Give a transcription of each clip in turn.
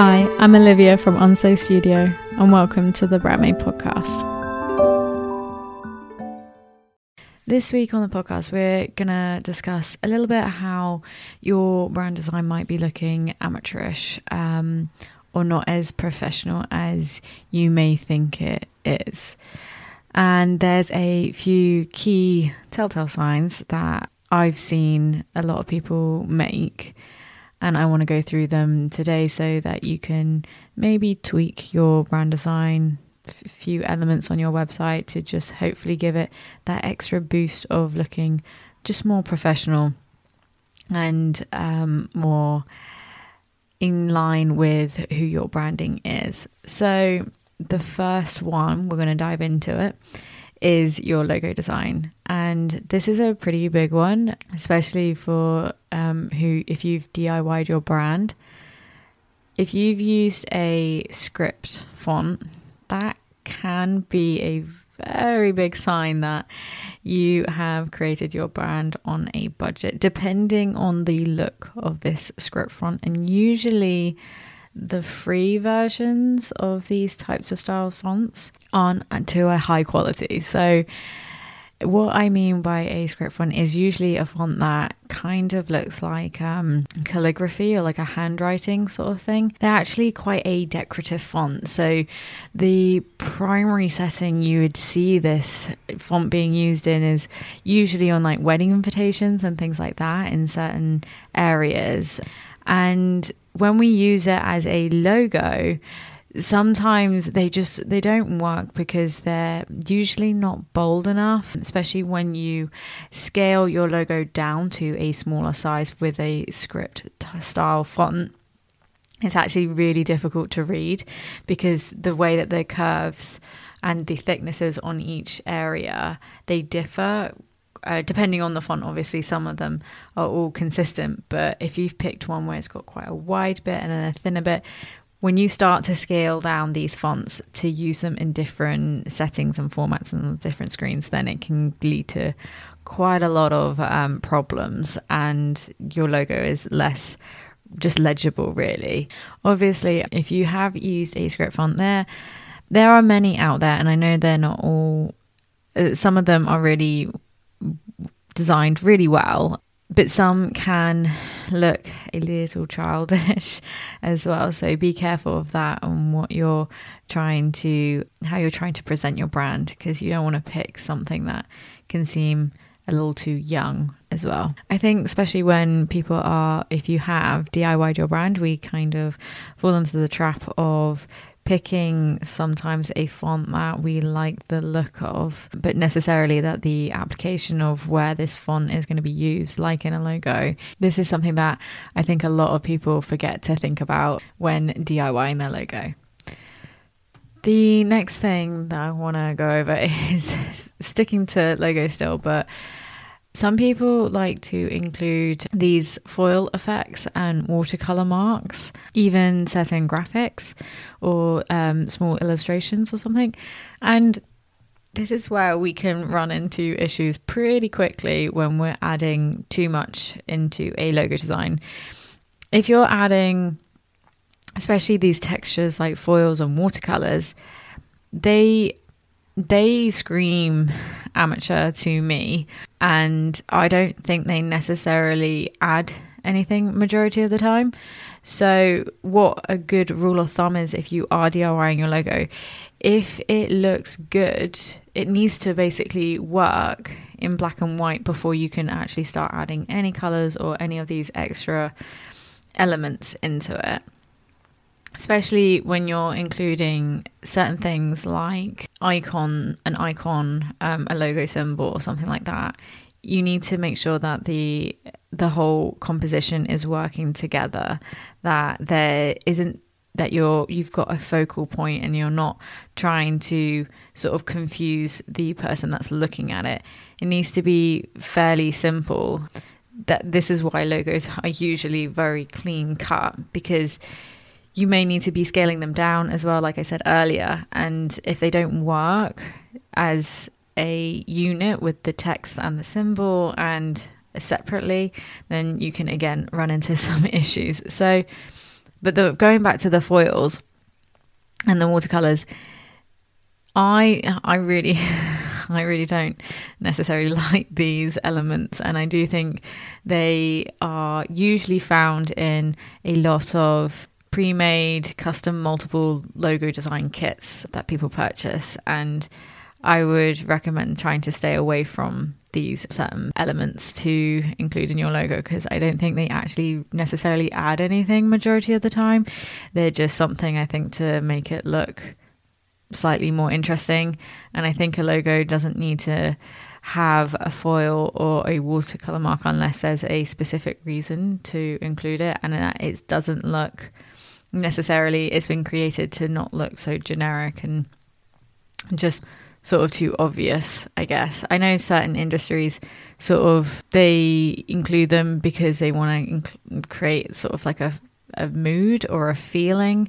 Hi, I'm Olivia from Onse Studio, and welcome to the Brandmade Podcast. This week on the podcast, we're going to discuss a little bit how your brand design might be looking amateurish or not as professional as you may think it is. And there's a few key telltale signs that I've seen a lot of people make, and I want to go through them today so that you can maybe tweak your brand design, a few elements on your website to just hopefully give it that extra boost of looking just more professional and more in line with who your branding is. So the first one, we're going to dive into it, is your logo design. And this is a pretty big one, especially for if you've DIY'd your brand. If you've used a script font, that can be a very big sign that you have created your brand on a budget, depending on the look of this script font. And usually the free versions of these types of style fonts aren't to a high quality. So what I mean by a script font is usually a font that kind of looks like calligraphy or like a handwriting sort of thing. They're actually quite a decorative font. So the primary setting you would see this font being used in is usually on like wedding invitations and things like that in certain areas. And when we use it as a logo, sometimes they don't work because they're usually not bold enough, especially when you scale your logo down to a smaller size with a script style font. It's actually really difficult to read because the way that the curves and the thicknesses on each area, they differ depending on the font. Obviously some of them are all consistent, but if you've picked one where it's got quite a wide bit and then a thinner bit, when you start to scale down these fonts to use them in different settings and formats and on different screens, then it can lead to quite a lot of problems, and your logo is less just legible, really. Obviously, if you have used a script font, there are many out there, and I know they're not all, some of them are really designed really well, but some can look a little childish as well. So be careful of that and how you're trying to present your brand, because you don't want to pick something that can seem a little too young as well. I think especially when if you have DIY'd your brand, we kind of fall into the trap of picking sometimes a font that we like the look of, but necessarily that the application of where this font is going to be used, like in a logo. This is something that I think a lot of people forget to think about when DIYing their logo. The next thing that I want to go over is sticking to logo still, but some people like to include these foil effects and watercolor marks, even certain graphics or small illustrations or something. And this is where we can run into issues pretty quickly when we're adding too much into a logo design. If you're adding, especially these textures like foils and watercolors, they scream amateur to me, and I don't think they necessarily add anything majority of the time. So what a good rule of thumb is, if you are DIYing your logo, if it looks good, it needs to basically work in black and white before you can actually start adding any colors or any of these extra elements into it. Especially when you're including certain things like an icon, a logo symbol or something like that, you need to make sure that the whole composition is working together, you've got a focal point and you're not trying to sort of confuse the person that's looking at it. It needs to be fairly simple. That this is why logos are usually very clean cut, because you may need to be scaling them down as well, like I said earlier. And if they don't work as a unit with the text and the symbol and separately, then you can again run into some issues. So But going back to the foils and the watercolors, I really don't necessarily like these elements, and I do think they are usually found in a lot of pre-made custom multiple logo design kits that people purchase, and I would recommend trying to stay away from these certain elements to include in your logo, because I don't think they actually necessarily add anything majority of the time. They're just something, I think, to make it look slightly more interesting, and I think a logo doesn't need to have a foil or a watercolor mark unless there's a specific reason to include it, and that it doesn't look necessarily, it's been created to not look so generic and just sort of too obvious, I guess. I know certain industries sort of, they include them because they want to create sort of like a mood or a feeling,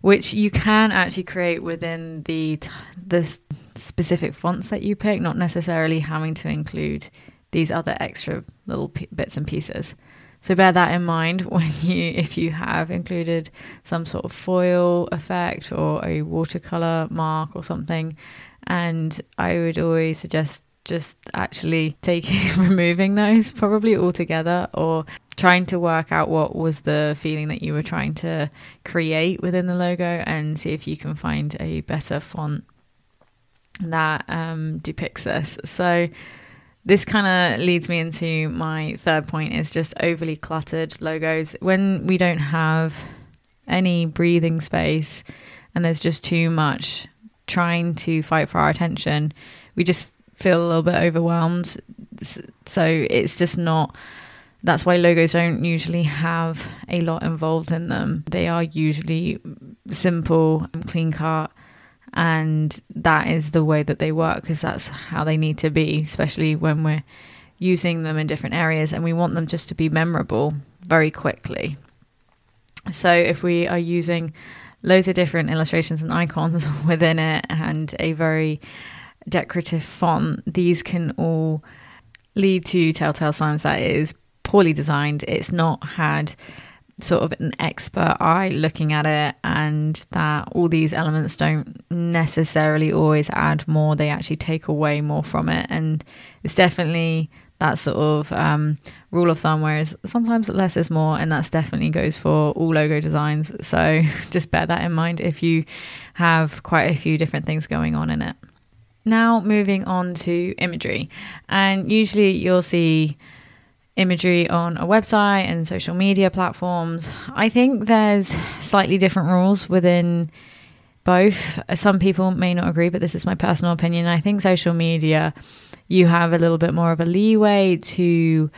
which you can actually create within the specific fonts that you pick, not necessarily having to include these other extra little bits and pieces. So bear that in mind when if you have included some sort of foil effect or a watercolor mark or something. And I would always suggest just actually removing those probably altogether, or trying to work out what was the feeling that you were trying to create within the logo, and see if you can find a better font that depicts this. So this kind of leads me into my third point, is just overly cluttered logos. When we don't have any breathing space and there's just too much trying to fight for our attention, we just feel a little bit overwhelmed. So it's just not, that's why logos don't usually have a lot involved in them. They are usually simple and clean cut, and that is the way that they work, because that's how they need to be, especially when we're using them in different areas, and we want them just to be memorable very quickly. So if we are using loads of different illustrations and icons within it, and a very decorative font, these can all lead to telltale signs that it is poorly designed, it's not had sort of an expert eye looking at it, and that all these elements don't necessarily always add more, they actually take away more from it. And it's definitely that sort of rule of thumb, whereas sometimes less is more, and that definitely goes for all logo designs. So just bear that in mind if you have quite a few different things going on in it. Now moving on to imagery, and usually you'll see imagery on a website and social media platforms. I think there's slightly different rules within both. Some people may not agree, but this is my personal opinion. I think social media, you have a little bit more of a leeway to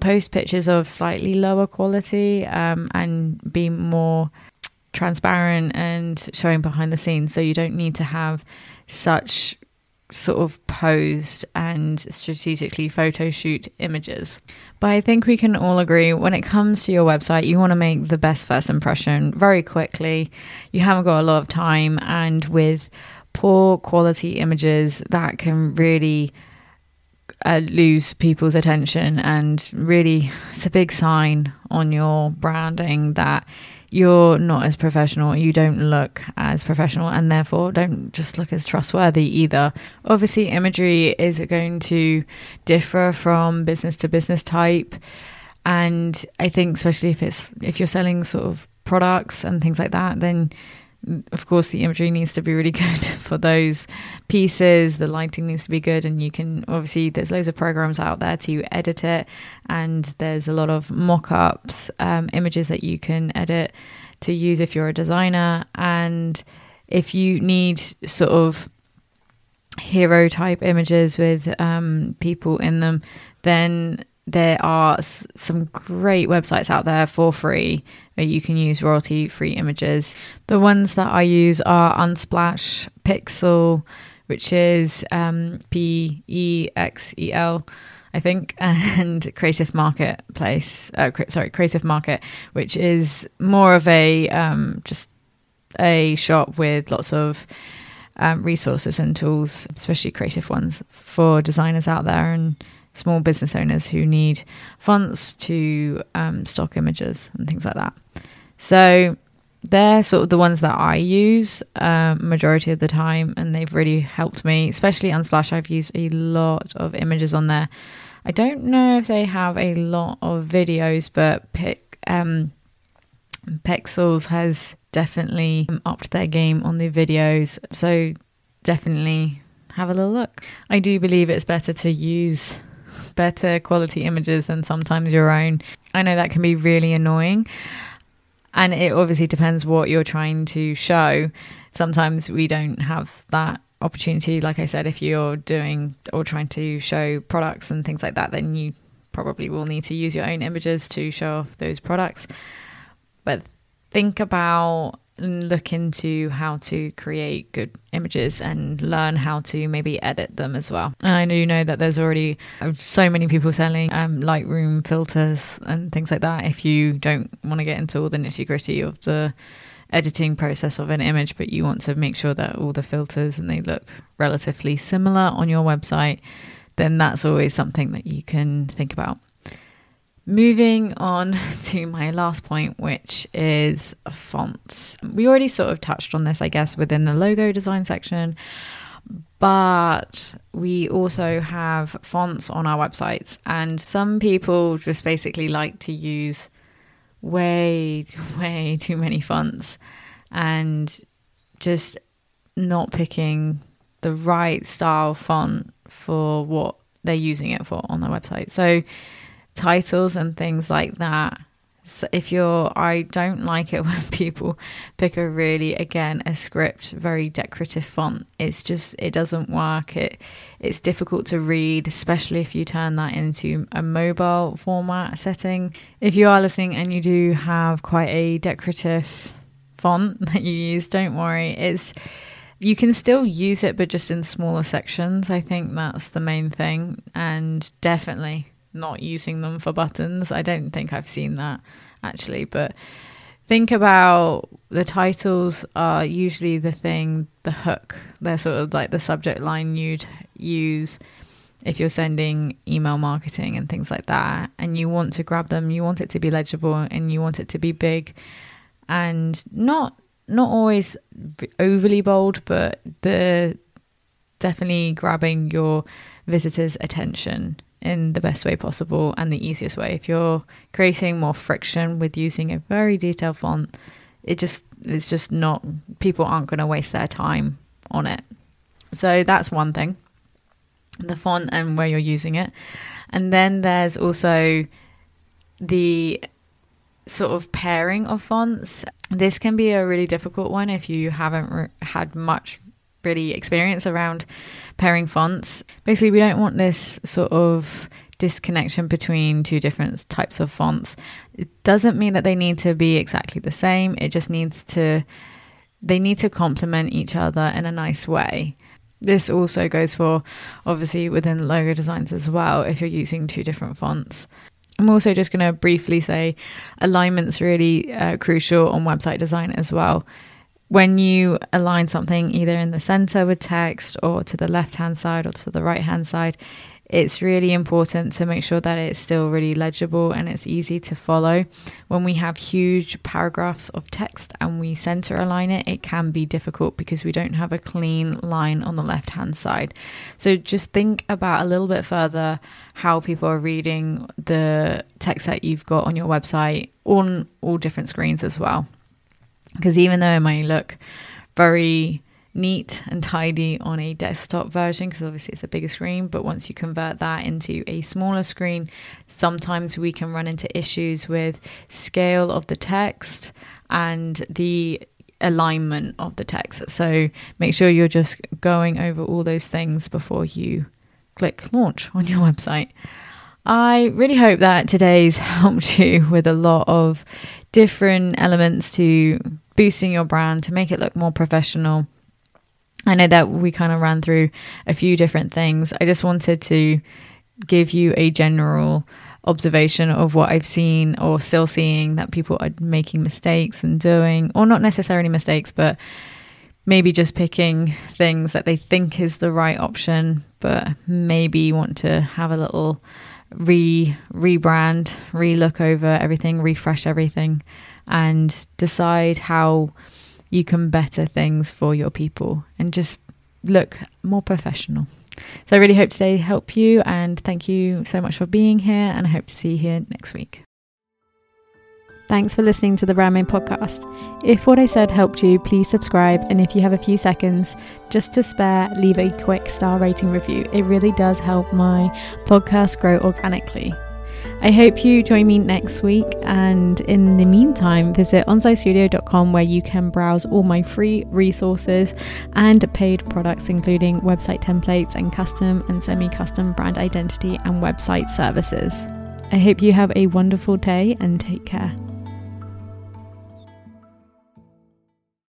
post pictures of slightly lower quality and be more transparent and showing behind the scenes. So you don't need to have such sort of posed and strategically photo shoot images. But I think we can all agree, when it comes to your website, you want to make the best first impression very quickly. You haven't got a lot of time, and with poor quality images, that can really lose people's attention, and really it's a big sign on your branding that you're not as professional, you don't look as professional, and therefore don't just look as trustworthy either. Obviously, imagery is going to differ from business to business type, and I think especially if you're selling sort of products and things like that, then of course the imagery needs to be really good for those pieces, the lighting needs to be good, and you can obviously, there's loads of programs out there to edit it, and there's a lot of mock-ups, images that you can edit to use if you're a designer. And if you need sort of hero type images with people in them, then there are some great websites out there for free where you can use royalty-free images. The ones that I use are Unsplash, Pexel, which is Pexel, I think, and Creative Market, which is more of a just a shop with lots of resources and tools, especially creative ones for designers out there, and small business owners who need fonts to stock images and things like that. So they're sort of the ones that I use majority of the time, and they've really helped me, especially Unsplash. I've used a lot of images on there. I don't know if they have a lot of videos, but Pexels has definitely upped their game on the videos, so definitely have a little look. I do believe it's better to use better quality images than sometimes your own. I know that can be really annoying, and it obviously depends what you're trying to show. Sometimes we don't have that opportunity. Like I said, if you're doing or trying to show products and things like that, then you probably will need to use your own images to show off those products. But think about and look into how to create good images and learn how to maybe edit them as well. And I do know that there's already so many people selling Lightroom filters and things like that if you don't want to get into all the nitty-gritty of the editing process of an image, but you want to make sure that all the filters and they look relatively similar on your website, then that's always something that you can think about. Moving on to my last point, which is fonts. We already sort of touched on this, I guess, within the logo design section, but we also have fonts on our websites, and some people just basically like to use way too many fonts and just not picking the right style font for what they're using it for on their website. So titles and things like that. So I don't like it when people pick a really, again, a script, very decorative font. It's just, it doesn't work. It's difficult to read, especially if you turn that into a mobile format setting. If you are listening and you do have quite a decorative font that you use, don't worry. You can still use it, but just in smaller sections. I think that's the main thing, and definitely not using them for buttons. I don't think I've seen that actually, but think about the titles are usually the thing, the hook. They're sort of like the subject line you'd use if you're sending email marketing and things like that, and you want to grab them, you want it to be legible, and you want it to be big and not always overly bold, but the definitely grabbing your visitors' attention in the best way possible and the easiest way. If you're creating more friction with using a very detailed font, it's just not, people aren't going to waste their time on it. So that's one thing, the font and where you're using it. And then there's also the sort of pairing of fonts. This can be a really difficult one if you haven't had much really experience around pairing fonts. Basically, we don't want this sort of disconnection between two different types of fonts. It doesn't mean that they need to be exactly the same. It just needs to, they need to complement each other in a nice way. This also goes for, obviously, within logo designs as well, if you're using two different fonts. I'm also just going to briefly say alignment's really crucial on website design as well. When you align something either in the center with text or to the left-hand side or to the right-hand side, it's really important to make sure that it's still really legible and it's easy to follow. When we have huge paragraphs of text and we center align it, it can be difficult because we don't have a clean line on the left-hand side. So just think about a little bit further how people are reading the text that you've got on your website on all different screens as well. Because even though it may look very neat and tidy on a desktop version, because obviously it's a bigger screen, but once you convert that into a smaller screen, sometimes we can run into issues with scale of the text and the alignment of the text. So make sure you're just going over all those things before you click launch on your website. I really hope that today's helped you with a lot of different elements to boosting your brand, to make it look more professional. I know that we kind of ran through a few different things. I just wanted to give you a general observation of what I've seen or still seeing that people are making mistakes and doing, or not necessarily mistakes, but maybe just picking things that they think is the right option, but maybe want to have a little rebrand, re-look over everything, refresh everything, and decide how you can better things for your people and just look more professional. So I really hope today helped you, and thank you so much for being here, and I hope to see you here next week. Thanks for listening to the Brandmade Podcast. If what I said helped you, please subscribe, and if you have a few seconds just to spare, leave a quick star rating review. It really does help my podcast grow organically. I hope you join me next week, and in the meantime, visit onsestudio.com where you can browse all my free resources and paid products, including website templates and custom and semi-custom brand identity and website services. I hope you have a wonderful day and take care.